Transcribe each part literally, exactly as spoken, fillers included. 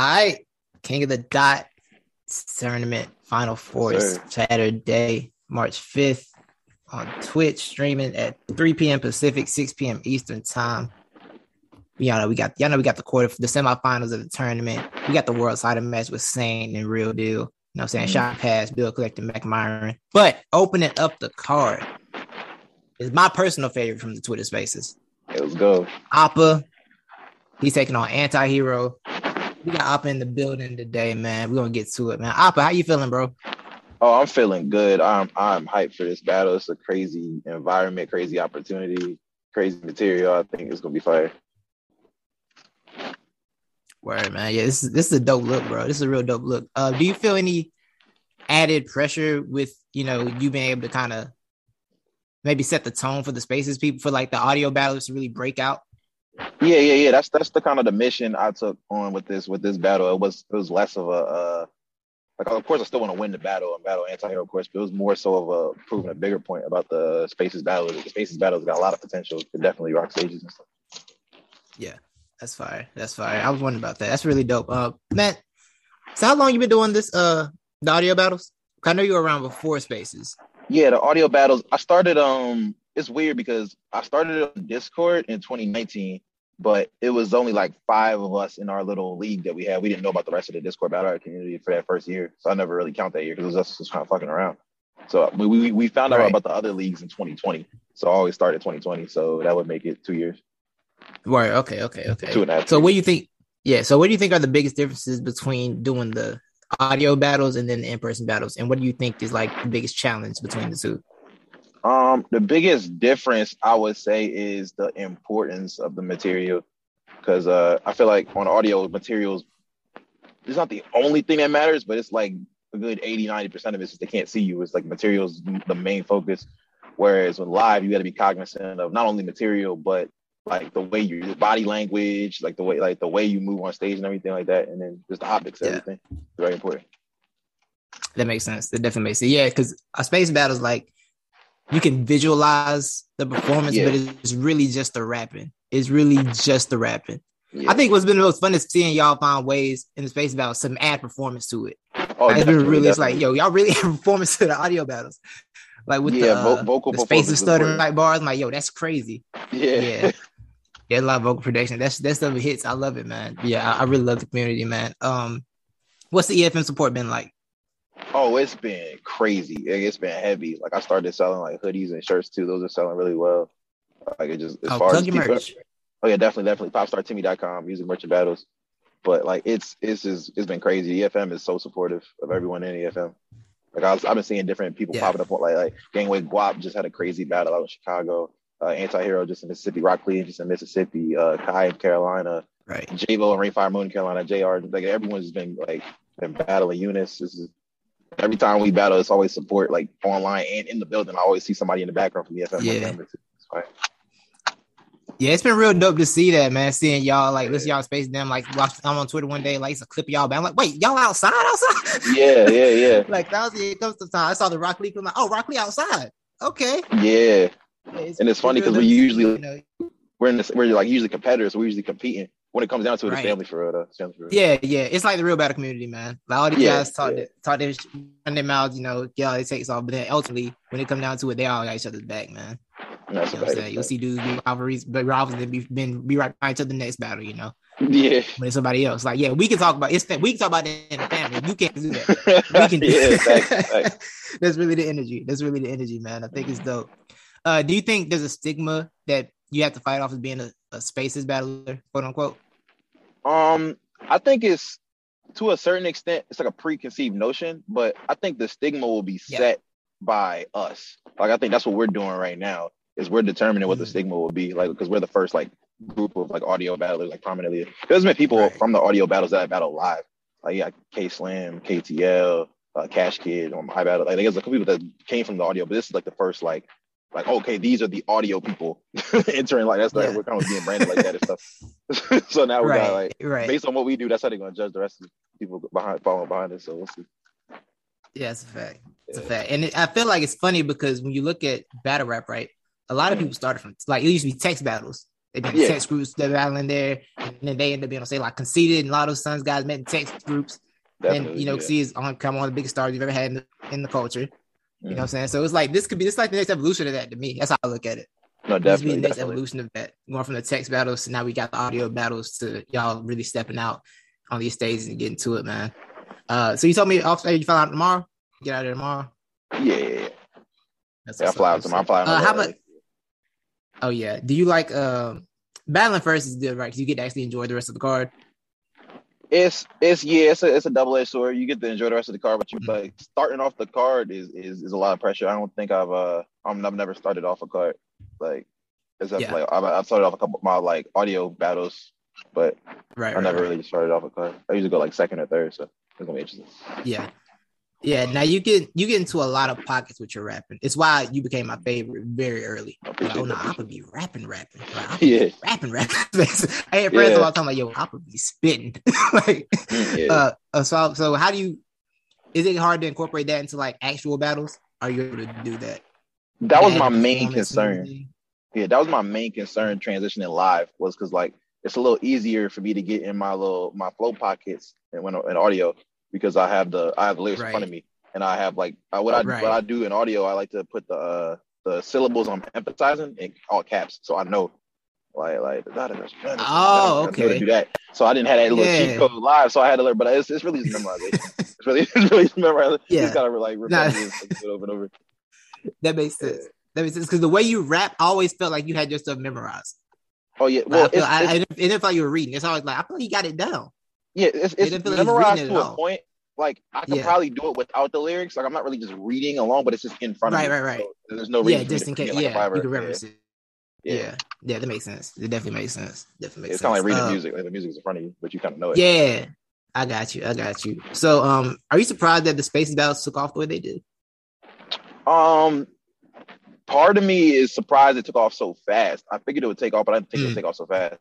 I King of the Dot tournament final four is Saturday, March fifth on Twitch, streaming at three p.m. Pacific, six p.m. Eastern time. Y'all know we got y'all know we got the quarter the semifinals of the tournament. We got the world title match with Sane and Real Deal. You know what I'm saying? Mm-hmm. Shot Pass, Bill Collector, Mac Myron. But opening up the card is my personal favorite from the Twitter spaces. Let's go. Oppa. He's taking on Anti Hero. We got Oppa in the building today, man. We're gonna get to it, man. Oppa, how you feeling, bro? Oh, I'm feeling good. I'm I'm hyped for this battle. It's a crazy environment, crazy opportunity, crazy material. I think it's gonna be fire. Word, man. Yeah, this is this is a dope look, bro. This is a real dope look. Uh, do you feel any added pressure with, you know, you being able to kind of maybe set the tone for the spaces, people, for like the audio battles to really break out? Yeah, yeah, yeah. That's that's the kind of the mission I took on with this with this battle. It was it was less of a uh, like, of course I still want to win the battle and battle Anti-Hero, of course, but it was more so of a proving a bigger point about the spaces battle. The spaces battle's got a lot of potential to definitely rock stages and stuff. Yeah. That's fire. That's fire. I was wondering about that. That's really dope. Uh, Matt, so how long you been doing this, uh, the audio battles? I know you were around before Spaces. Yeah, the audio battles. I started, um, it's weird because I started on Discord in twenty nineteen, but it was only like five of us in our little league that we had. We didn't know about the rest of the Discord battle community for that first year. So I never really count that year because it was us just kind of fucking around. So we, we, we found out right. about the other leagues in twenty twenty. So I always started twenty twenty. So that would make it two years. Right. Okay. Okay. Okay. Two and a half, so, what do you think? Yeah. So, what do you think are the biggest differences between doing the audio battles and then the in-person battles? And what do you think is like the biggest challenge between the two? Um, the biggest difference I would say is the importance of the material, because uh, I feel like on audio materials, it's not the only thing that matters, but it's like a good eighty, ninety percent of it is they can't see you. It's like materials the main focus, whereas with live, you got to be cognizant of not only material but like the way you, your body language, like the way, like the way you move on stage and everything like that, and then just the optics, yeah. everything, it's very important. That makes sense. That definitely makes sense. Yeah, because a space battle is like you can visualize the performance, yeah. but it's really just the rapping. It's really just the rapping. Yeah. I think what's been the most fun is seeing y'all find ways in the space battle some add performance to it. Oh, like, definitely, really, definitely. It's like, yo, y'all really have performance to the audio battles. Like with yeah, the, uh, vocal the spaces stuttering like bars, I'm like, yo, that's crazy. Yeah. Yeah. Yeah, a lot of vocal production. That's that stuff hits. I love it, man. Yeah, I, I really love the community, man. Um, what's the E F M support been like? Oh, it's been crazy. It's been heavy. Like I started selling like hoodies and shirts too. Those are selling really well. Like it just as oh, far as merch. Oh yeah, definitely, definitely. Pop Star Timmy dot com, music merchant battles. But like it's it's just it's been crazy. E F M is so supportive of everyone in E F M. Like I was, I've been seeing different people yeah. popping up on like like Gangway Guap just had a crazy battle out in Chicago. Uh, Anti-Hero just in Mississippi, Rock Lee just in Mississippi, uh, Kai in Carolina, right? J-Lo and Rainfire Moon in Carolina, J R. Like everyone's been like been battling. Eunice. This is, every time we battle, it's always support like online and in the building. I always see somebody in the background from the F M. Yeah, right. Yeah, it's been real dope to see that, man. Seeing y'all like yeah. listen y'all space them like watch. I'm on Twitter one day like it's a clip of y'all, but I'm like, wait, y'all outside outside? Yeah, yeah, yeah. Like that was it comes to time. I saw the Rock Lee. I'm like, oh, Rock Lee outside. Okay. Yeah. Yeah, it's and it's funny because we usually you know, we're in this we're like usually competitors, so we're usually competing. When it comes down to it, right. It's family for real, though. For real. Yeah, yeah. It's like the real battle community, man. Like all these yeah, guys talk yeah. talk their run their mouths, you know, yeah, it takes off. But then ultimately, when it comes down to it, they all got each other's back, man. That's you know right, what I'm saying? Right. You'll see dudes be rivalries, but rivals then be been be right behind each other the next battle, you know. Yeah. When it's somebody else. Like, yeah, we can talk about it's we can talk about that in the family. You can't do that. We can do yeah, that. Thanks, thanks. That's really the energy. That's really the energy, man. I think it's dope. Uh, do you think there's a stigma that you have to fight off as being a, a spaces battler, quote unquote? Um, I think it's to a certain extent, it's like a preconceived notion, but I think the stigma will be yeah. set by us. Like, I think that's what we're doing right now is we're determining what mm-hmm. the stigma will be, like, because we're the first like group of like audio battlers, like prominently. There's been people right. from the audio battles that I battle live, like yeah, K Slam, K T L, uh, Cash Kid, on um, I battle. Like, there's a couple people that came from the audio, but this is like the first like. Like, okay, these are the audio people entering. Like, that's like, yeah. we're kind of being branded like that and stuff. So now we right, got like, right. based on what we do, that's how they're going to judge the rest of the people behind, following behind us. So we'll see. Yeah, it's a fact. It's yeah. a fact. And it, I feel like it's funny because when you look at battle rap, right? A lot of people started from, like, it used to be text battles. They did yeah. text groups that were out in there, and then they end up being, you know, say, like Conceited, and a lot of those Suns guys met in text groups. Definitely, and, you know, yeah. see is on come on the biggest stars you've ever had in the, in the culture. Mm-hmm. You know what I'm saying? So it's like, this could be, this like the next evolution of that to me. That's how I look at it. No, definitely. This be the next definitely. evolution of that. Going from the text battles to now we got the audio battles to y'all really stepping out on these stages and getting to it, man. Uh, so you told me off, you fly out tomorrow? Get out of there tomorrow? Yeah. That's yeah, I fly out tomorrow. I'm flying uh, how about, oh, yeah. Do you like, um, battling first is good, right? Because you get to actually enjoy the rest of the card. It's it's yeah, it's a it's a double edged sword. You get to enjoy the rest of the card, but you but like, starting off the card is, is is a lot of pressure. I don't think I've uh I'm I've never started off a card like except yeah. like I've, I've started off a couple of my like audio battles, but right, I right, never right. really started off a card. I usually go like second or third, so it's gonna be interesting. Yeah, yeah. Now you get you get into a lot of pockets with your rapping. It's why you became my favorite very early. Like, oh no, I could be rapping, rapping, like, yeah, be rapping, rapping. I had friends yeah. all the time like, yo, I could be spitting. like, yeah. uh, so, so how do you? Is it hard to incorporate that into like actual battles? Are you able to do that? That was my main concern. Yeah, that was my main concern transitioning live was because like it's a little easier for me to get in my little my flow pockets and when in audio because I have the I have the lyrics right. in front of me and I have like I, what I right. what I do in audio I like to put the uh, the syllables I'm emphasizing in all caps so I know. Like, like, oh, okay. Do that. So I didn't have that little yeah. cheat code live, so I had to learn. But it's it's really memorization. it's really it's really memorization. Yeah. You just gotta like repeat nah. it over and over. That makes sense. That makes sense because the way you rap I always felt like you had your stuff memorized. Oh yeah, well, like, I, feel, it's, I, it's, I didn't, it didn't feel like you were reading. It's always like I feel like you got it down. Yeah, it's, it's it memorized like it to a point. Like I could yeah. probably do it without the lyrics. Like I'm not really just reading along, but it's just in front right, of me. Right, right, right. So there's no reason. Yeah, just in case. Like yeah, you can reference it. Yeah. yeah, yeah, that makes sense. It definitely makes sense. Definitely makes it's sense. It's kind of like reading um, music. Like the music's in front of you, but you kind of know it. Yeah, I got you. I got you. So, um, are you surprised that the space battles took off the way they did? Um, part of me is surprised it took off so fast. I figured it would take off, but I didn't think mm. it would take off so fast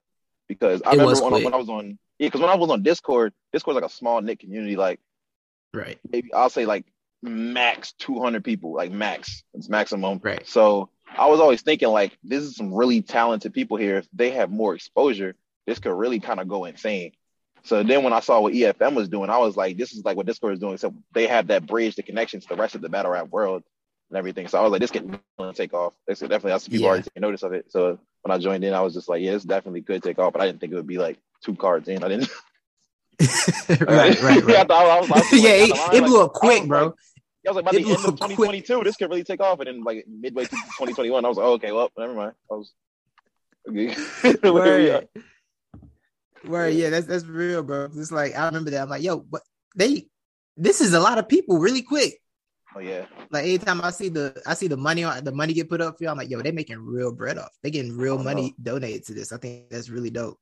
because I it remember when, when I was on yeah, because when I was on Discord, Discord's like a small knit community. Like, right? Maybe I'll say like max two hundred people. Like max, it's maximum. Right. So. I was always thinking, like, this is some really talented people here. If they have more exposure, this could really kind of go insane. So then when I saw what E F M was doing, I was like, this is like what Discord is doing. So they have that bridge, the connection to the rest of the battle rap world and everything. So I was like, this can take off. This could definitely, people yeah. already taking notice of it. So when I joined in, I was just like, yeah, this definitely could take off. But I didn't think it would be like two cards in. I didn't. right, right, right. I thought, I was, I was, like, yeah, it, line, it blew like, up quick, bro. Like, I was like, by the end of twenty twenty-two, quick. This could really take off. And then, like, midway through twenty twenty-one, I was like, oh, okay, well, never mind. I was, okay. Word. Word, yeah, that's that's real, bro. It's like, I remember that. I'm like, yo, but they, this is a lot of people really quick. Oh, yeah. Like, anytime I see the I see the money on, the money get put up for you, I'm like, yo, they making real bread off. They getting real oh, money no. donated to this. I think that's really dope.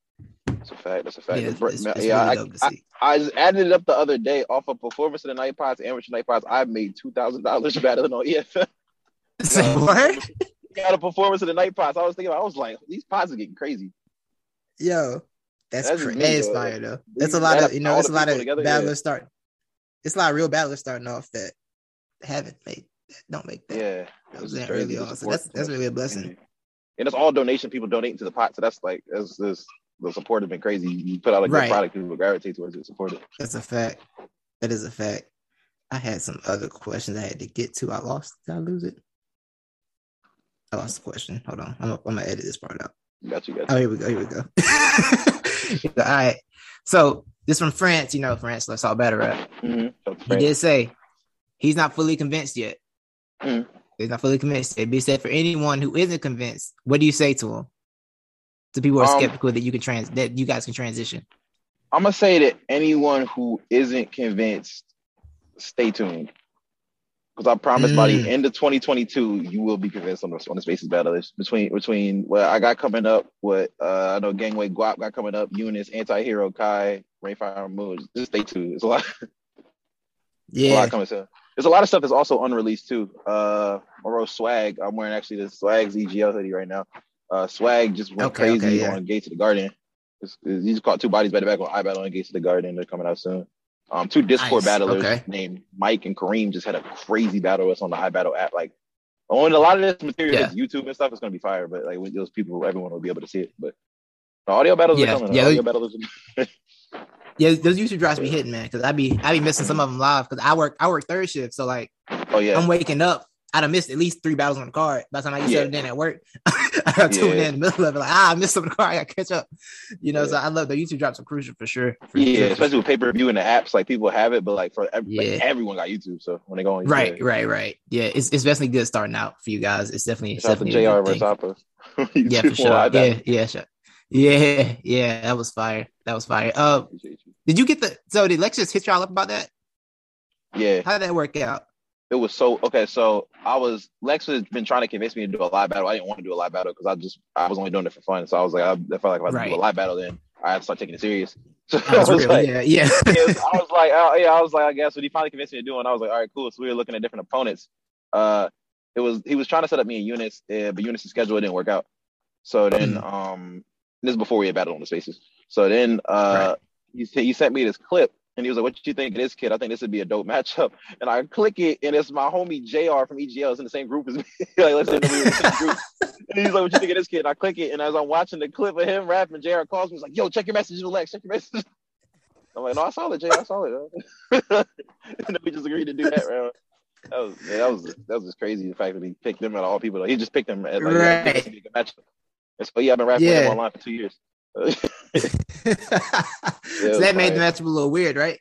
That's a fact. That's a fact. Yeah, it's, it's, it's yeah really I, I, I just added it up the other day off of performance of the night pods, amateur night pods. I made two thousand dollars battling on E F M. Say uh, what? Got a performance of the night pods. I was thinking, I was like, these pods are getting crazy. Yo, that's that's, cra- me, that's fire though. That's a lot of you know. It's a lot of together, battlers yeah. start. It's a lot of real battlers starting off that haven't made. That don't make that. Yeah, that was that really awesome. That's that's really a blessing. And it's all donation. People donating to the pot, so that's like that's this. The support has been crazy. You put out a good right. product, people gravitate towards it. Support it. That's a fact. That is a fact. I had some other questions I had to get to. I lost. Did I lose it? I lost the question. Hold on. I'm, I'm gonna edit this part out. Got you. Got you. Oh, here we go. Here we go. All right. So this from France. You know, France. Let's all battle rap. Mm-hmm. He did say he's not fully convinced yet. Mm-hmm. He's not fully convinced. It'd be said for anyone who isn't convinced. What do you say to him? So people are skeptical um, that you can trans that you guys can transition. I'm gonna say that anyone who isn't convinced, stay tuned. Because I promise mm. by the end of twenty twenty-two, you will be convinced on the on the Spaces battle. It's between between what I got coming up, what uh, I know Gangway Guap got coming up, Eunice, Anti Hero, Kai, Rainfire Moon. Just stay tuned. It's a lot. Yeah, a lot coming soon. There's a lot of stuff that's also unreleased too. Uh, I wrote Swag. I'm wearing actually the Swag's E G L hoodie right now. Uh, Swag just went okay, crazy okay, yeah. on Gates of the Garden. It's, it's, he just caught two bodies back to back on I Battle and Gates of the Garden. They're coming out soon. Um, two Discord nice. battlers okay. named Mike and Kareem just had a crazy battle with us on the I Battle app. Like On a lot of this material, yeah. YouTube and stuff, it's gonna be fire. But like with those people, everyone will be able to see it. But the audio battles yeah. are coming. Yeah, audio battles. Are... yeah, those YouTube drops be hitting, man. Because I be I be missing some of them live. Because I work I work third shift, so like, oh yeah, I'm waking up. I'd have missed at least three battles on the card. By the time I get yeah. settled in at work, I got yeah. tuned in the middle of it. Like, ah, I missed some of the card. I got to catch up. You know, yeah. so I love the YouTube drops are crucial for sure. For yeah, sure. Especially with pay-per-view and the apps. Like, people have it, but, like, for every, yeah. like, everyone got YouTube. So when they go on YouTube. Right, right, right. Yeah, it's, it's definitely good starting out for you guys. It's definitely, it's definitely J R a good Oppa. Yeah, for sure. Well, yeah, yeah, sure. Yeah, yeah, that was fire. That was fire. Uh, did you get the – so did Lexus hit y'all up about that? Yeah. How did that work out? It was so okay. So I was Lex has been trying to convince me to do a live battle. I didn't want to do a live battle because I just I was only doing it for fun. So I was like, I, I felt like if I right. do a live battle, then I had to start taking it serious. So I was real, like, yeah, yeah. I was like, oh, yeah, I was like, I guess what he finally convinced me to do, and I was like, all right, cool. So we were looking at different opponents. Uh, it was he was trying to set up me and Eunice, uh, but Eunice's schedule didn't work out. So then, mm. um, this is before we had battled on the spaces. So then, uh, right. he he sent me this clip. And he was like, what you think of this kid? I think this would be a dope matchup. And I click it, and it's my homie J R from E G L. It's in the same group as me. Like, let's say we were in the same group. And he's like, what you think of this kid? And I click it, and as I'm watching the clip of him rapping, J R calls me. He's like, yo, check your message, Lex. Check your message. I'm like, no, I saw it, J R. I saw it. And then we just agreed to do that round. That was, man, that was that was just crazy, the fact that he picked them out of all people. Like, he just picked them as like, right. like a big matchup. And so, yeah, I've been rapping yeah. with him online for two years. yeah, so that made fire. The matchup a little weird, right?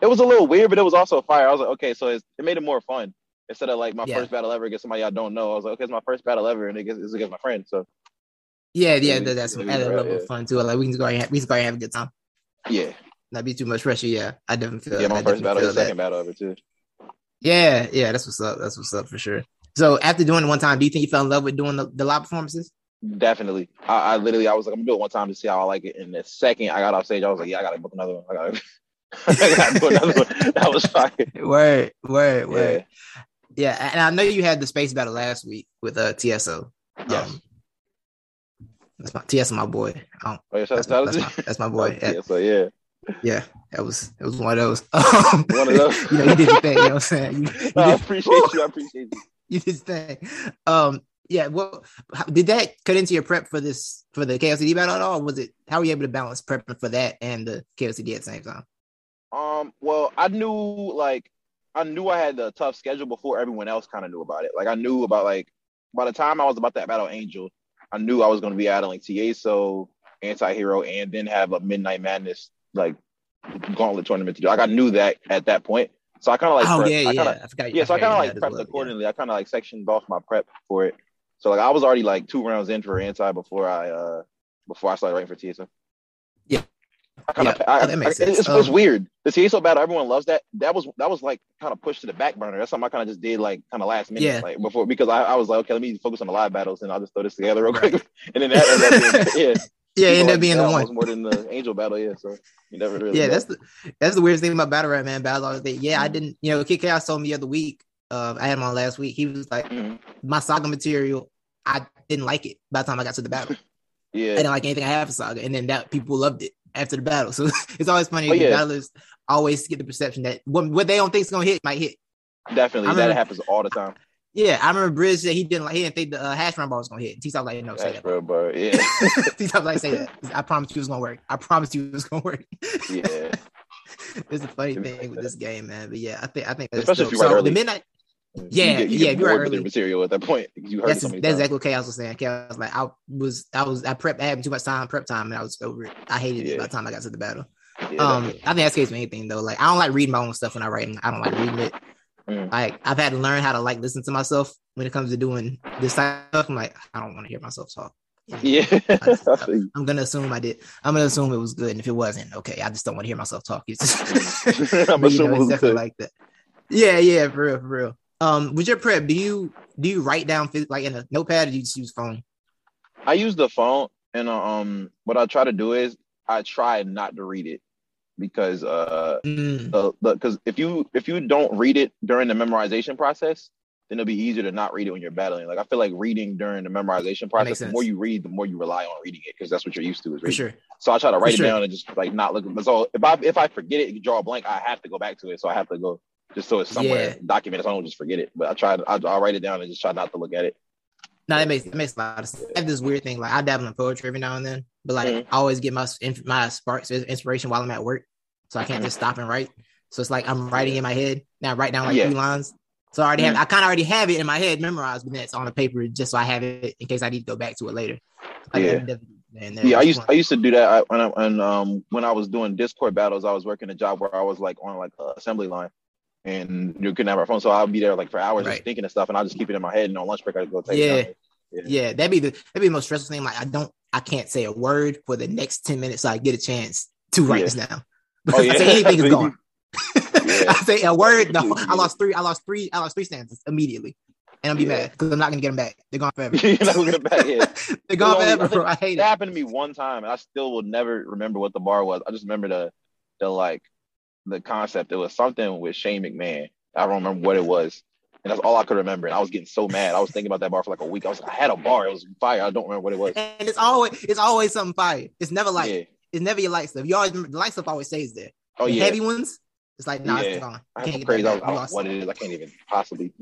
It was a little weird, but it was also fire. I was like, okay, so it's, it made it more fun instead of like my yeah. first battle ever against somebody I don't know. I was like, okay, it's my first battle ever, and it gets, it's against my friend. So yeah, yeah, that, that's added a little yeah. of fun too. Like we can go and have, we can go and have a good time. Yeah, not be too much pressure. Yeah, I definitely feel. Yeah, my first battle, the second battle ever too. Yeah, yeah, that's what's up. That's what's up for sure. So after doing it one time, do you think you fell in love with doing the, the live performances? Definitely. I, I literally, I was like, I'm gonna do it one time to see how I like it. And the second I got off stage, I was like, yeah, I gotta book another one. I gotta, I gotta book another one. That was fire. Word, word, word. Yeah. yeah, and I know you had the space battle last week with uh, T S O. Yes. Um, that's my T S O, my boy. Um, oh, that's, that's, my, that's, my, that's my boy. That T S O, yeah. Yeah, that was it was one of those. Um, one of those. You know, you did your thing. You know what I'm saying? You, you no, did, I appreciate woo! you. I appreciate you. You did your thing. Um. Yeah, well, how, did that cut into your prep for this for the K O C D battle at all? Was it how were you able to balance prepping for that and the K O C D at the same time? Um, well, I knew like I knew I had a tough schedule before everyone else kind of knew about it. Like I knew about like by the time I was about that battle Angel, I knew I was going to be battling T S O, Anti Hero, and then have a Midnight Madness like gauntlet tournament to do. Like I knew that at that point, so I kind of like oh prepped. yeah I kinda, yeah I forgot, yeah. I so I kind of like prepped well, accordingly. Yeah. I kind of like sectioned off my prep for it. So like I was already like two rounds in for Anti before I uh before I started writing for T S O. Yeah, I kind of yeah. I, oh, that makes I, sense. It's, um, it's weird. The T S O battle, everyone loves that. That was that was like kind of pushed to the back burner. That's something I kind of just did like kind of last minute, yeah. like before because I, I was like, okay, let me focus on the live battles and I'll just throw this together real quick. And then that ended up being, yeah, yeah, ended up being the one more than the Angel battle. Yeah, so you never really. Yeah, know. that's the that's the weirdest thing about battle rap, man. Battle is that yeah, I didn't you know Kid Chaos told me the other week. Uh, I had him on last week. He was like, mm-hmm. my saga material, I didn't like it by the time I got to the battle. yeah. I didn't like anything I had for saga. And then that people loved it after the battle. So it's always funny. Oh, yeah. Battlers always get the perception that what, what they don't think is going to hit might hit. Definitely. I that remember, happens all the time. Yeah. I remember Bridge said he didn't like, he didn't think the uh, hash brown ball was going to hit. T-Top like, no, say hash that. Bro, bro. Yeah. T-Top like, say that. I promised you it was going to work. I promised you it was going to work. yeah. It's a funny thing with this game, man. But yeah, I think I think that's especially dope. If you write so early. The midnight, yeah, you get, you yeah, if you write early material at that point, you heard that's, so many that's times. Exactly what Chaos was saying. Chaos was like, I was, I was, I prepped, I had too much time, prep time, and I was over it. I hated yeah. it by the time I got to the battle. Yeah, um, I think that's the case with anything though. Like, I don't like reading my own stuff when I write. I don't like reading it. Mm. Like, I've had to learn how to like listen to myself when it comes to doing this type of stuff. I'm like, I don't want to hear myself talk. Yeah, just, I'm gonna assume I did. I'm gonna assume it was good, and if it wasn't, okay, I just don't want to hear myself talk. Just, I'm but, assuming know, it's definitely like that. Yeah, yeah, for real, for real. Um, with your prep, do you do you write down like in a notepad, or do you just use phone? I use the phone, and uh, um, what I try to do is I try not to read it because uh, mm. the because if you if you don't read it during the memorization process. Then it'll be easier to not read it when you're battling. Like I feel like reading during the memorization process, the more you read, the more you rely on reading it because that's what you're used to is reading. For sure. So I try to write For it sure. down and just like not look. So if I if I forget it, you draw a blank, I have to go back to it. So I have to go just so it's somewhere yeah. documented. So I don't just forget it. But I try to, I, I'll write it down and just try not to look at it. No, that makes that makes a lot of sense. I have this weird thing, like I dabble in poetry every now and then, but like mm-hmm. I always get my my sparks inspiration while I'm at work, so I can't just stop and write. So it's like I'm writing in my head now. I write down like yeah. three lines, so I already mm-hmm. have I kind of already have it in my head memorized, but then it's on the paper just so I have it in case I need to go back to it later. Like, yeah, there, yeah. I used one. I used to do that. I, when I, and um when I was doing Discord battles, I was working a job where I was like on like an assembly line. And you couldn't have our phone, so I'll be there like for hours right. just thinking and stuff, and I'll just keep it in my head. And on lunch break, I go take yeah. it yeah, yeah. That'd be the that'd be the most stressful thing. Like I don't, I can't say a word for the next ten minutes. So I get a chance to write yeah. this down. Oh, yeah. I say anything is gone. yeah. I say a word. No, I lost three. I lost three. I lost three stanzas immediately, and I'll be yeah. mad because I'm not gonna get them back. They're gone forever. You're not gonna get them back. Yeah. They're gone only, forever. I, think, I hate it. It happened to me one time, and I still will never remember what the bar was. I just remember the the like. the concept. It was something with Shane McMahon. I don't remember what it was, and that's all I could remember. And I was getting so mad. I was thinking about that bar for like a week. I was like, I had a bar. It was fire. I don't remember what it was. And it's always it's always something fire. It's never like yeah. it's never your light stuff. You always the light stuff always stays there. Oh the yeah. heavy ones. It's like nah, yeah. it's gone. I can't crazy. I was, I was, what it is. I can't even possibly.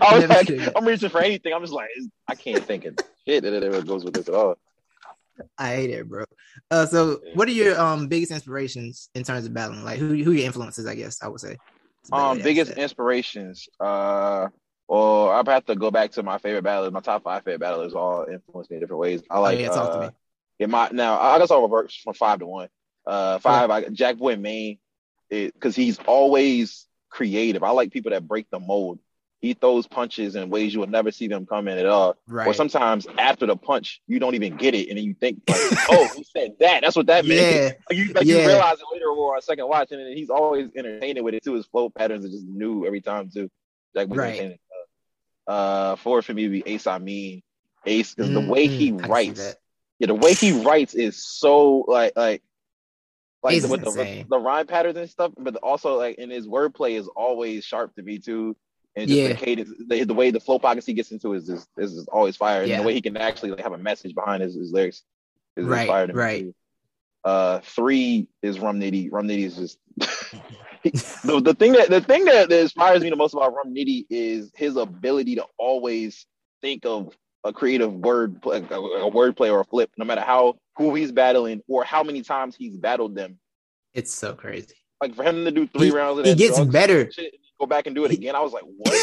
I was like, I'm reaching for anything. I'm just like, I can't think of shit that ever goes with this at all. I hate it, bro. Uh, so, what are your um biggest inspirations in terms of battling? Like, who who your influences? I guess I would say. Um, biggest inspirations. Uh, or I'd have to go back to my favorite battlers. My top five favorite battlers all influenced me in different ways. I like. Oh, yeah, talk uh, to me. Yeah, my now I guess I'll revert from five to one. Uh, five. Oh. I Jack Boy Maine, because he's always creative. I like people that break the mold. He throws punches in ways you will never see them come in at all. Right. Or sometimes after the punch, you don't even get it. And then you think, like, oh, he said that. That's what that meant. Yeah. Like, you, like yeah. you realize it later or on a second watch. And then he's always entertaining with it, too. His flow patterns are just new every time, too. Like, right. Uh, four for me would be Ace, I mean. Ace, because mm, the way he mm, writes. Yeah, the way he writes is so, like, like, like the, with the, the rhyme patterns and stuff. But also, like, in his wordplay is always sharp to me, too. And just yeah. the cadence, the, the way the flow pockets he gets into is just, is just always fire. And yeah. the way he can actually like, have a message behind his, his lyrics is right, inspired. Right. Me. Uh, three is Rum Nitty. Rum Nitty is just the, the thing that the thing that, that inspires me the most about Rum Nitty is his ability to always think of a creative word, a, a wordplay or a flip, no matter how who he's battling or how many times he's battled them. It's so crazy. Like for him to do three he, rounds, of that he gets better. Shit, go back and do it again. I was like, what?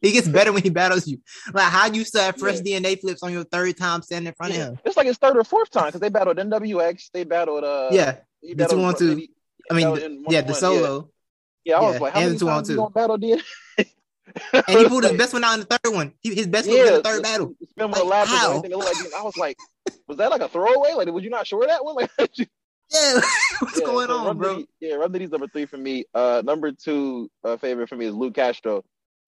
He gets better when he battles you. Like how you saw fresh yeah. D N A flips on your third time standing in front yeah. of him. It's like his third or fourth time because they battled N W X. They battled uh yeah. He battled, the two on two. He, I mean, the, one yeah, one. the solo. Yeah, yeah I yeah. was like, how and many two times on two. Gonna battle D N A? And he pulled his best one out in the third one. He, his best yeah, one was in the third the, battle. Like, like, how? Like, I was like, was that like a throwaway? Like, was you not sure of that one? Like. Yeah, what's yeah, going so on, Rum bro? Nitty, yeah, Rum Nitty's number three for me. Uh, number two uh, favorite for me is Lou Castro.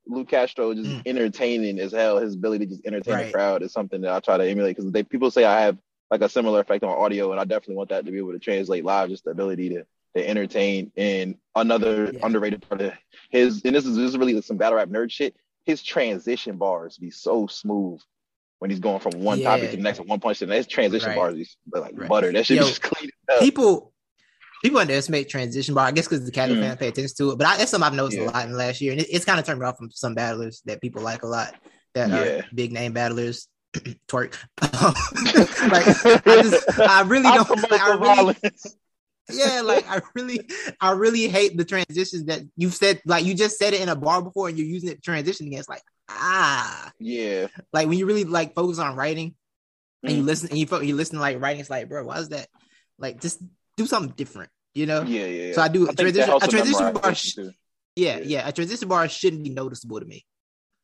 Lou Castro just mm. entertaining as hell. His ability to just entertain right. the crowd is something that I try to emulate because they people say I have like a similar effect on audio, and I definitely want that to be able to translate live. Just the ability to to entertain. And another yeah. underrated part of his, and this is this is really some battle rap nerd shit. His transition bars be so smooth. When he's going from one yeah. topic to the next, one punch to the next, transition right. bars are like right. butter. That should Yo, be just clean up. People, people underestimate transition bar. I guess because the casual mm. fan pay attention to it. But I, that's something I've noticed yeah. a lot in the last year, and it, it's kind of turned me off from some battlers that people like a lot that yeah. are big name battlers. Twerk. Like I just, I really don't. Like, I really, yeah, like I really, I really hate the transitions that you've said. Like you just said it in a bar before, and you're using it to transition against like. Ah, yeah. Like when you really like focus on writing, and mm. you listen, and you fo- you listen like writing. It's like, bro, why is that? Like, just do something different, you know? Yeah, yeah. yeah. So I do I a transition. A transition bar. Sh- yeah, yeah, yeah. A transition bar shouldn't be noticeable to me.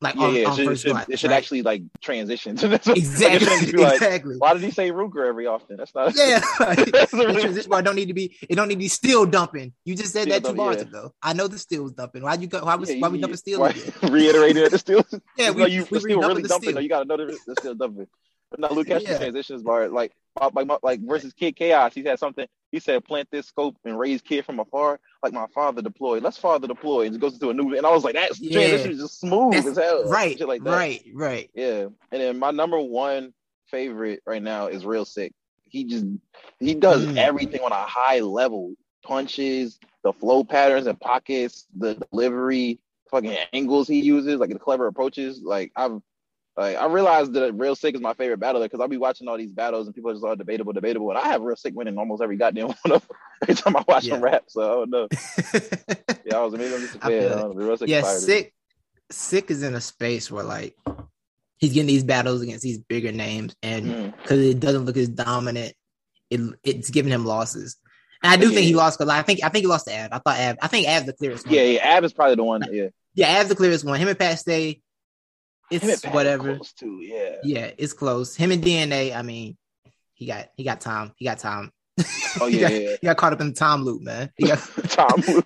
Like, yeah, on, yeah. On it should, first should, glide, it should right? actually like transition. To this. Exactly. Like, like, exactly. Why did he say Ruger every often? That's not. Yeah. Like, that's the really transition bar don't need to be. It don't need to be steel dumping. You just said steel that two dump, bars yeah. ago. I know the steel was dumping. Why you? Go, why was? Yeah, why you, we dumping steel? Why, again? Reiterating that the steel. Yeah, we, no, you, we the steel really the dumping. Steel. No, you gotta know the, the steel dumping. But now Luke Cash's yeah. transitions bar like like like versus Kid Chaos. He had something. He said, "Plant this scope and raise kid from afar, like my father deployed. Let's father deploy." And it goes into a new. And I was like, "That's yeah. transition is just smooth That's, as hell, right? Like that. Right, right, yeah." And then my number one favorite right now is Real Sick. He just he does mm. everything on a high level. Punches, the flow patterns and pockets, the delivery, fucking angles he uses, like the clever approaches. Like I've, like I realized that Real Sick is my favorite battler because I'll be watching all these battles and people are just all debatable, debatable, and I have Real Sick winning almost every goddamn one of them every time I watch yeah. them rap. So I don't know. yeah, I was amazing. I'm just I feel like, Real Sick yeah, Sick, Sick is in a space where like he's getting these battles against these bigger names, and because mm. it doesn't look as dominant, it it's giving him losses. And I do yeah. think he lost because I think I think he lost to Av. I thought Av. I think Av's the clearest one. Yeah, yeah, Av is probably the one. Yeah, yeah, Av's the clearest one. Him and Pat Stay, it's Pat whatever. Close too, yeah, yeah, it's close. Him and D N A. I mean, he got he got time. He got time. Oh yeah, he, got, yeah. he got caught up in the time loop, man. He got time loop.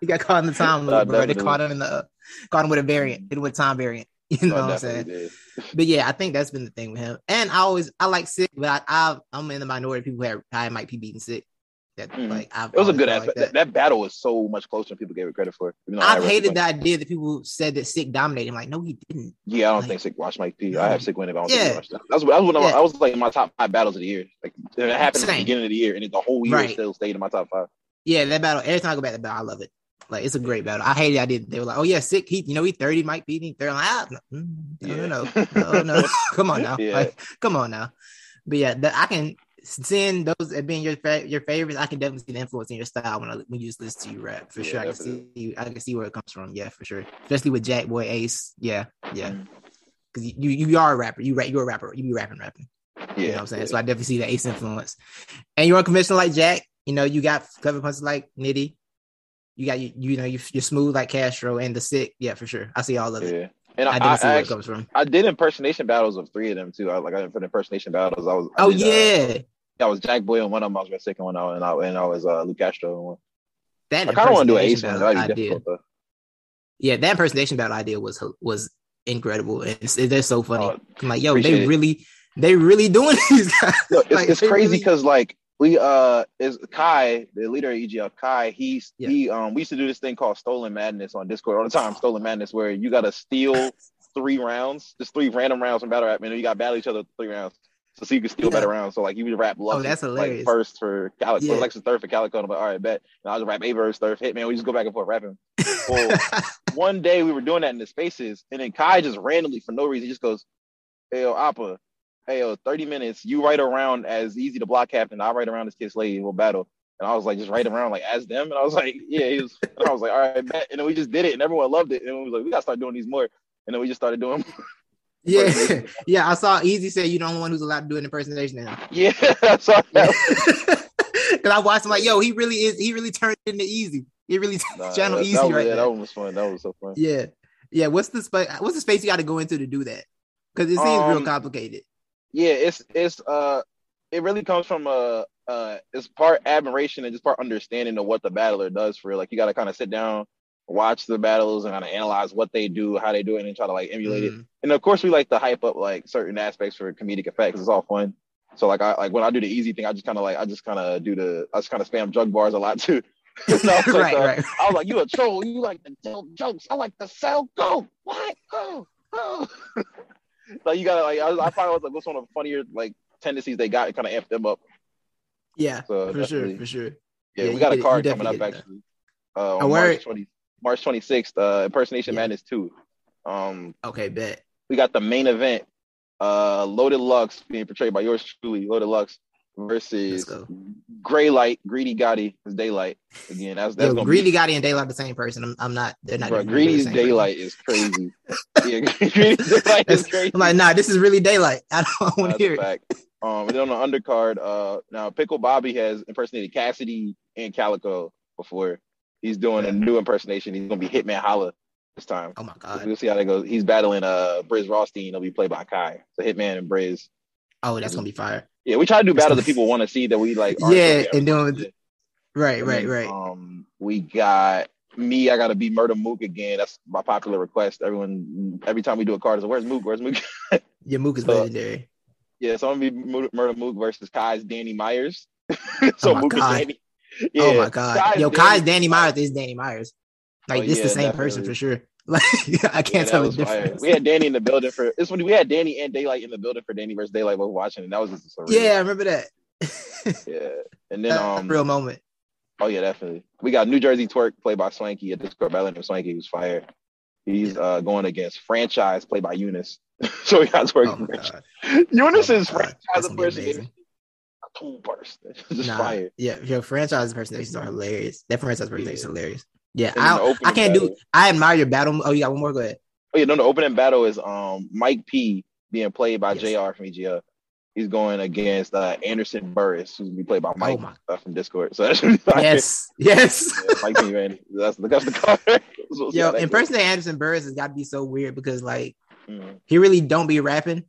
He got caught in the time loop, bro. They caught him in the uh, caught him with a variant. It was time variant. You know oh, what I'm saying? Did. But yeah, I think that's been the thing with him. And I always I like Sick, but I, I I'm in the minority of people who have I might be beating Sick. That, mm. like, I've it was a good aspect. Like that. That, that battle was so much closer than people gave it credit for. You know, I've hated the idea that people said that Sick dominated. I'm like, no, he didn't. Yeah, I don't like, think Sick watched Mike P. I have Sick winning. I don't yeah. think he watched that. That was, that was, one of my, yeah. that was like my top five battles of the year. Like it happened Same. at the beginning of the year, and it, the whole year right. still stayed in my top five. Yeah, that battle. Every time I go back to the battle, I love it. Like it's a great battle. I hated. I did. They were like, "Oh yeah, Sick. He, you know, he thirty might beat him." They're like, ah, "No, no, no, no, no. Come on now, yeah. like, come on now." But yeah, the, I can. Seeing those as being your fa- your favorites, I can definitely see the influence in your style when I when you just listen to you rap for yeah, sure. I can definitely. see you, I can see where it comes from. Yeah, for sure. Especially with Jack Boy Ace. Yeah, yeah. Because you, you you are a rapper. You rap. You're a rapper. You be rapping, rapping. Yeah, you know what I'm saying. Yeah. So I definitely see the Ace influence. And you're unconventional like Jack. You know, you got clever punches like Nitty. You got you, you know you you're smooth like Castro and the Sick. Yeah, for sure. I see all of it. Yeah. And I, I, I, see I, where it comes from. I did impersonation battles of three of them too. I like I did impersonation battles. I was I oh did, yeah. Uh, I was Jack Boy on one of them. I was going to second one out, and I and I was uh, Luke Castro on one. That I kind of want to do an Ace battle one. Idea. Yeah, that impersonation battle idea was was incredible, and it's, they're so funny. Oh, I'm like, yo, they it. really, they really doing these guys. Yo, it's, like, it's crazy because really... like we uh is Kai, the leader of E G L, Kai. He yeah. he um we used to do this thing called Stolen Madness on Discord all the time. Stolen Madness, where you got to steal three rounds, just three random rounds from battle rap, and you got to battle each other three rounds. So, so you can steal yeah. better rounds. So like you would rap Lexus, oh, that's hilarious. Like, first for Calico, yeah. Lexus third for Calico. I'm like, all right, bet. And I just rap A verse third hit, man. We just go back and forth rapping. Well, one day we were doing that in the spaces, and then Kai just randomly for no reason he just goes, "Hey yo, Oppa, hey yo, thirty minutes. You write around as Easy to Block Captain. I write around as Kiss Lady. We'll battle." And I was like, just write around like as them. And I was like, yeah. He was, and I was like, all right, bet. And then we just did it, and everyone loved it. And we was like, we gotta start doing these more. And then we just started doing. More. Yeah, yeah. I saw Easy say you're the only one who's allowed to do an impersonation now. Yeah, I saw that. Because I watched him like, yo, he really is. He really turned into Easy. He really nah, channeled that, Easy that was, right yeah, there. That one was fun. That was so fun. Yeah, yeah. What's the space? What's the space you got to go into to do that? Because it seems um, real complicated. Yeah, it's it's uh, it really comes from a uh, it's part admiration and just part understanding of what the battler does for real. Like you got to kind of sit down. Watch the battles and kind of analyze what they do, how they do it, and try to like emulate mm. it. And of course, we like to hype up like certain aspects for comedic effects. It's all fun. So like, I like when I do the Easy thing, I just kind of like I just kind of do the I just kind of spam drug bars a lot too. So I was like, right, uh, right. I was like, you a troll? You like to tell jokes? I like to sell dope. What? Oh, oh. Like you gotta like I, I probably was like, what's one of the funnier like tendencies they got and kind of amped them up. Yeah, so for sure, for sure. Yeah, yeah we got a card it, coming up actually. Uh, on March twentieth. March twenty-sixth, uh, Impersonation yeah. Madness two. Um, okay, bet. We got the main event, uh, Loaded Lux, being portrayed by yours truly, Loaded Lux, versus Gray Light, Greedy Gotti, is Daylight. Again, that's, that's Yo, gonna Greedy be... Gotti and Daylight the same person. I'm, I'm not, they're not. Bro, Greedy's the Daylight person. Is crazy. Yeah, Greedy's Daylight that's, is crazy. I'm like, nah, this is really Daylight. I don't want to hear it. Um, and then on the undercard, uh, now Pickle Bobby has impersonated Cassidy and Calico before. He's doing a new impersonation. He's gonna be Hitman Holla this time. Oh my god! We'll see how that goes. He's battling uh Briz Rothstein. He'll be played by Kai. So Hitman and Briz. Oh, that's gonna be fire. Yeah, we try to do that's battles gonna... that people want to see that we like. Yeah, and doing it. Right, and right, right. Um, we got me. I gotta be Murder Mook again. That's my popular request. Everyone, every time we do a card, is like, where's Mook? Where's Mook? Yeah, Mook is so, legendary. Yeah, so I'm gonna be Murder Mook versus Kai's Danny Myers. so oh my Mook god. is Danny. Yeah. Oh my god, Kai's yo, Kai's Danny Myers is Danny Myers. Like oh, this, yeah, the same definitely. person for sure. Like I can't yeah, tell the difference. Fire. We had Danny in the building for this one. We had Danny and Daylight in the building for Danny versus Daylight. We're watching, and that was just a surreal. Yeah, I remember that. Yeah, and then um, a real moment. Oh yeah, definitely. We got New Jersey Twerk played by Swanky at Discord. I let him Swanky, who's fire. He's uh, going against Franchise played by Eunice. So we got Twerk. Oh, God. Eunice oh, is Franchise impersonation. A cool person. Just nah, fire. Yeah, yo, Franchise impersonations are hilarious. That Franchise impersonation yeah. is hilarious. Yeah, I I can't battle. do. I admire your battle. Oh, you got one more. Go ahead. Oh yeah, no, the opening battle is um Mike P being played by yes. J R from E G L. He's going against uh, Anderson Burris, who's gonna be played by Mike oh uh, from Discord. So that should be fire. Yes, yes. Yeah, Mike P, man. That's the that's the card. So yo, impersonating Anderson Burris has got to be so weird because like mm. he really don't be rapping.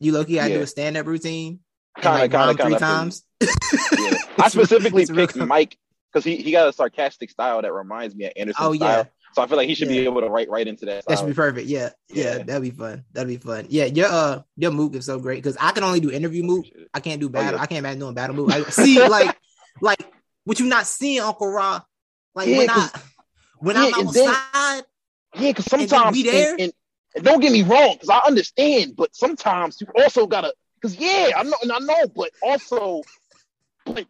You low-key gotta yeah. do a stand-up routine. Kind of, kind of, kind of. Three times. Yeah. I specifically picked Mike. Because he, he got a sarcastic style that reminds me of Anderson oh, style. Yeah. So I feel like he should yeah. be able to write right into that style. That should be perfect. Yeah. yeah. Yeah. That'd be fun. That'd be fun. Yeah. Your uh your move is so great. Because I can only do interview move. I can't do battle. Oh, yeah. I can't imagine doing battle move. I see like like what you not seeing, Uncle Ra. Like yeah, when I when yeah, I'm outside. Yeah, because sometimes we there. And, and don't get me wrong, because I understand, but sometimes you also gotta because yeah, I know and I know, but also but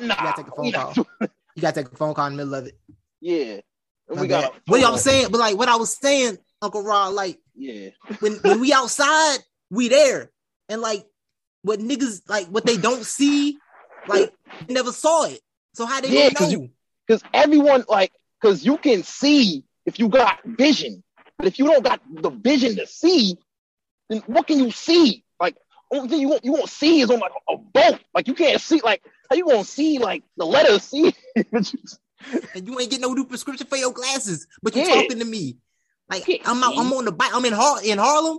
Nah, you gotta take a phone call. You gotta take a phone call in the middle of it. Yeah. And we got what y'all saying, but like what I was saying, Uncle Rod, like yeah. when, when we outside, we there. And like what niggas like what they don't see, like they never saw it. So how they yeah, gonna know? Because everyone like because you can see if you got vision, but if you don't got the vision to see, then what can you see? Like only thing you won't you won't see is on like a boat. Like you can't see like how you gonna see like the letter C? And you ain't get no new prescription for your glasses, but you yeah. talking to me like yeah. I'm out, I'm on the bike. I'm in Har in Harlem,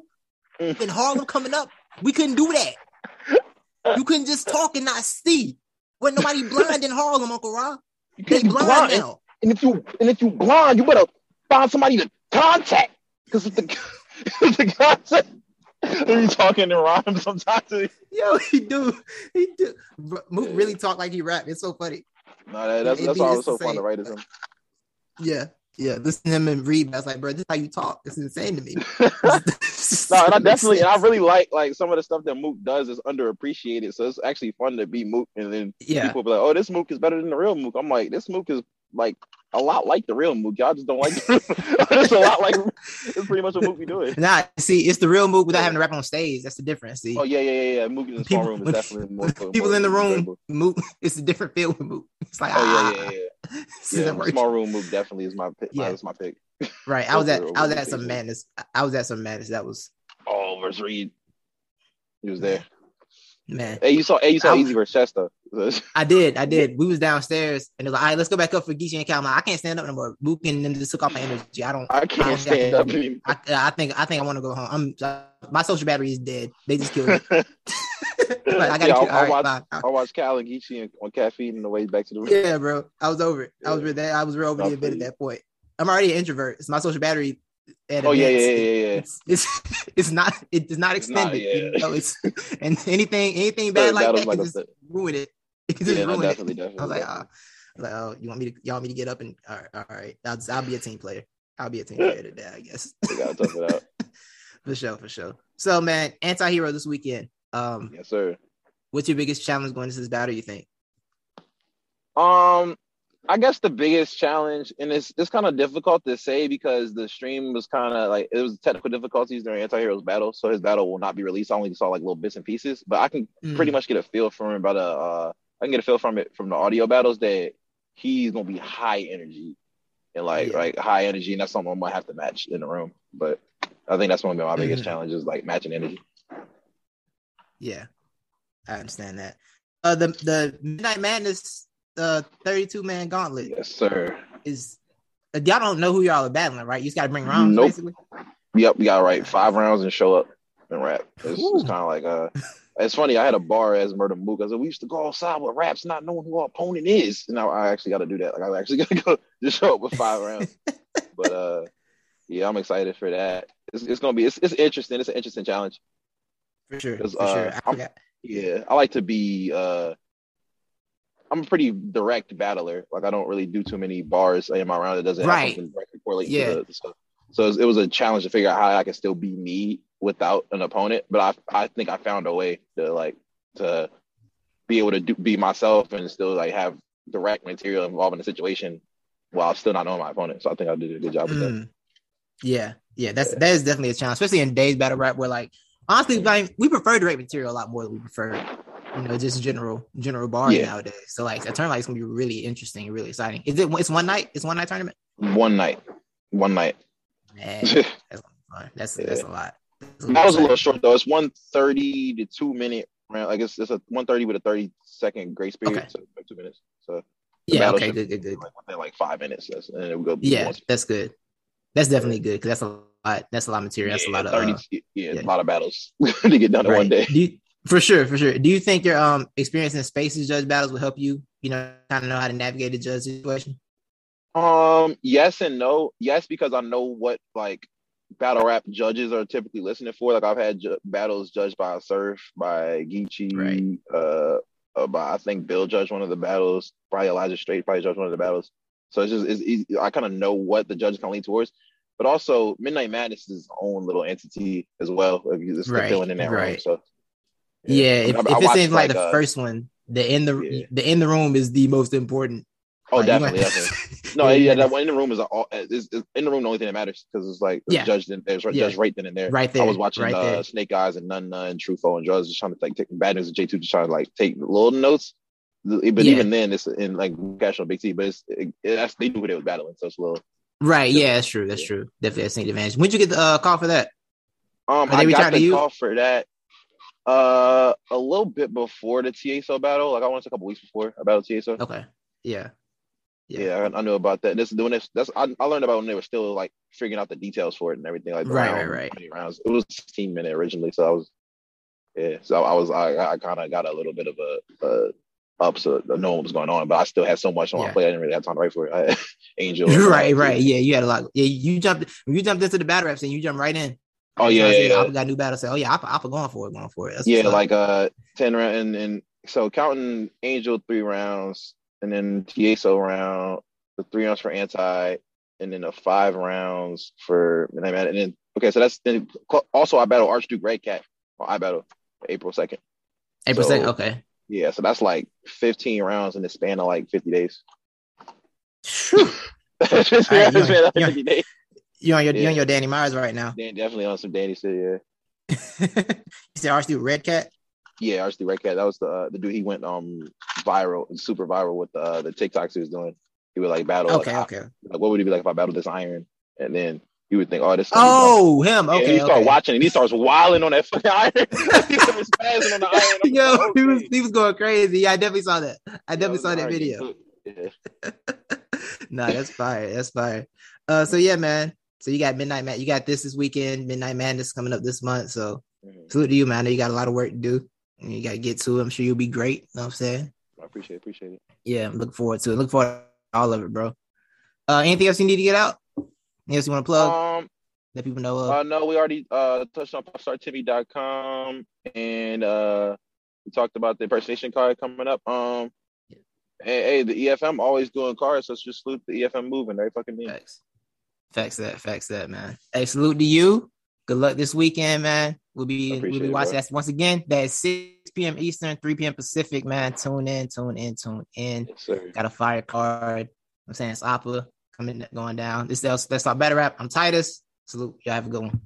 in Harlem coming up. We couldn't do that. You couldn't just talk and not see. Wasn't nobody blind in Harlem, Uncle Rob. You can't they blind, blind now. And, and if you and if you blind, you better find somebody to contact because if the if the contact. He talking in rhyme sometimes. Yo, he do. He do. Mook yeah. really talk like he rap. It's so funny. No, that, that's that's always so fun to write as him. Yeah, yeah. Listen to him and read. I was like, bro, this is how you talk. It's insane to me. No, and I definitely, and I really like like some of the stuff that Mook does is underappreciated. So it's actually fun to be Mook, and then yeah. people be like, oh, this Mook is better than the real Mook. I'm like, this Mook is like a lot like the real Mook. Y'all just don't like it. It's a lot like it's pretty much what Mook be doing. Nah, see, it's the real Mook without having to rap on stage. That's the difference. See. Oh yeah, yeah, yeah, yeah. Mook in the small room is definitely more. People more in the room, Mook. It's a different feel with Mook. It's like oh yeah, yeah, yeah. yeah small room Mook definitely is my pick. Yeah. That's my pick. Right. I was at I was at some madness. I was at some madness. That was. Oh, versus Reed. He was there. Man, hey, you saw, hey, you saw I, Easy versus Chester. I did, I did. We was downstairs, and it was like, all right, let's go back up for Geechee and Cal. Like, I can't stand up no more. Mook and them just took off my energy. I don't. I can't I don't stand up anymore. I, I think, I think I want to go home. I'm my social battery is dead. They just killed it. Like, I gotta yeah, kill, I, I, right, watch, I watched Cal and Geechee and, on caffeine on the way back to the room. Yeah, bro, I was over it. Yeah. I was real. I was real over the bit at that point. I'm already an introvert. It's my social battery. Oh yeah, yeah, yeah, yeah. It's, it's it's not it does not extend it. Yeah. You know, it's and anything anything bad like that, that like can just ruin it. It can just yeah, ruin no, definitely, it. Definitely, I was definitely. like, oh, like, oh, you want me to y'all want me to get up and all right, all right. I'll, I'll be a team player. I'll be a team player today, I guess. We gotta tough it out. For sure, for sure. So man, Anti Hero this weekend. Um, yes, sir. What's your biggest challenge going into this battle? You think? Um. I guess the biggest challenge, and it's it's kind of difficult to say because the stream was kind of like it was technical difficulties during Anti-Hero's battle, so his battle will not be released. I only saw like little bits and pieces, but I can mm. pretty much get a feel from him about a. Uh, I can get a feel from it from the audio battles that he's gonna be high energy and like yeah. like high energy, and that's something I might have to match in the room. But I think that's one of my biggest mm. challenges, like matching energy. Yeah, I understand that. Uh, the the Midnight Madness. The thirty-two man gauntlet. Yes, sir. Is y'all don't know who y'all are battling, right? You just got to bring rounds, nope. basically. Yep, we got to write five rounds and show up and rap. It's, it's kind of like uh, it's funny. I had a bar as Murder Mook. I said we used to go outside with raps, not knowing who our opponent is. And now I actually got to do that. Like I actually got to go just show up with five rounds. But uh, yeah, I'm excited for that. It's, it's gonna be it's it's interesting. It's an interesting challenge. For sure. For uh, sure. I forgot. Yeah, I like to be uh. I'm a pretty direct battler. Like I don't really do too many bars in my round that doesn't right. have something directly correlate yeah. to the stuff. So it was a challenge to figure out how I could still be me without an opponent. But I I think I found a way to like to be able to do, be myself and still like have direct material involving the situation while still not knowing my opponent. So I think I did a good job with mm. that. Yeah, yeah, that's yeah. that is definitely a challenge, especially in today's battle rap where, like, honestly, like, we prefer direct material a lot more than we prefer, you know, just general general bars yeah. nowadays. So like a tournament is gonna be really interesting, really exciting. Is it? It's one night. It's one night tournament. One night. One night. Man, that's that's, yeah. that's a lot. That's a that was exciting. A little short though. It's one thirty to two minute round. I guess it's a one thirty with a thirty second grace period, okay. So like two minutes. So yeah, okay, good, good, good. Like, like five minutes, that's, and it will go. Yeah, once. That's good. That's definitely good because that's a lot. That's a lot of material. That's yeah, a lot thirty, of uh, yeah, yeah, a lot of battles to get done right. in one day. Do you, for sure, for sure. Do you think your um experience in spaces judge battles will help you? You know, kind of know how to navigate the judge situation. Um, yes and no. Yes, because I know what like battle rap judges are typically listening for. Like I've had ju- battles judged by Surf, by Geechee, right. uh, uh, by I think Bill judged one of the battles. Probably Elijah Straight probably judged one of the battles. So it's just it's easy. I kind of know what the judge can lean towards. But also, Midnight Madness is its own little entity as well. It's right, filling in that right. room. So, yeah, yeah if, I mean, if it seems like, like the uh, first one, the in the yeah. the in the room is the most important. Oh, like, definitely, might... definitely. No, yeah, yeah, that one in the room is, all, is, is in the room. The only thing that matters because it's like yeah. judged in there's yeah. judged right then and there. Right there. I was watching right uh, Snake Eyes and Nun Nun, Truffaut and Drugs, just trying to like take bad news and J two, just trying to like take little notes. But yeah. even then, it's in like Cash on Big T. But it's it, it, that's they knew what they was battling, so it's a little. Right, yeah, that's true. That's true. Definitely a sneak advantage. When'd you get the uh, call for that? Um, I got the call for that uh, a little bit before the T S O battle. Like I want to say a couple weeks before I battled T S O. Okay. Yeah. Yeah, yeah I, I knew about that. This doing this. That's I, I learned about when they were still like figuring out the details for it and everything. Like right, round, right, right. Rounds. It was sixteen minute originally, so I was yeah. So I was I, I kind of got a little bit of a. a up so knowing what was going on, but I still had so much on my yeah. plate. I didn't really have time to write for it. I, Angel, right, right, yeah, you had a lot. Yeah, you jumped. You jumped into the battle raps and you jumped right in. Oh yeah, yeah, yeah. I got a new battle. Say, oh yeah, I I going for it, going for it. That's yeah, like uh, ten round and, and so counting Angel three rounds and then T S O round, the three rounds for Anti, and then the five rounds for Midnight Madness. And then okay, so that's then also I battle Archduke Redcat. Well, I battle April second. April second, so, okay. Yeah, so that's like fifteen rounds in the span of like fifty days. You're on your Danny Myers right now. Dan, definitely on some Danny shit, yeah. You said Archduke Redcat? Yeah, Archduke Redcat. That was the uh, the dude he went um viral, super viral with uh, the TikToks he was doing. He would like battle. Okay, like, okay. Like, what would it be like if I battled this iron? And then you would think, oh, this. Oh, him. Okay. Yeah, you okay. start watching, and he starts wilding on that fucking iron. He was spazzing on the iron. I'm Yo, like, oh, he was man. he was going crazy. Yeah, I definitely saw that. I definitely yeah, saw that video. Yeah. Nah, that's fire. That's fire. Uh, so yeah, man. So you got Midnight Madness. You got this this weekend. Midnight Madness coming up this month. So mm-hmm. salute to you, man. I know you got a lot of work to do, and you got to get to it. I'm sure you'll be great. You know what I'm saying? I appreciate it. Appreciate it. Yeah, I'm looking forward to it. Look forward to all of it, bro. Uh, anything else you need to get out? Yes, you want to plug? Um, Let people know. Uh, uh, no, we already uh, touched on Pop Star Timmy dot com, and uh, we talked about the impersonation card coming up. Um, yeah. hey, hey, the E F M always doing cards, so let's just salute the E F M moving. Right, fucking mean. Facts. Facts that, facts that, man. Hey, salute to you. Good luck this weekend, man. We'll be we'll be watching that once again. That's six p.m. Eastern, three p.m. Pacific, man. Tune in, tune in, tune in. Yes, got a fire card. I'm saying it's Oppa. Coming, going down. This that's, that's our battle rap. I'm Titus. Salute. Y'all have a good one.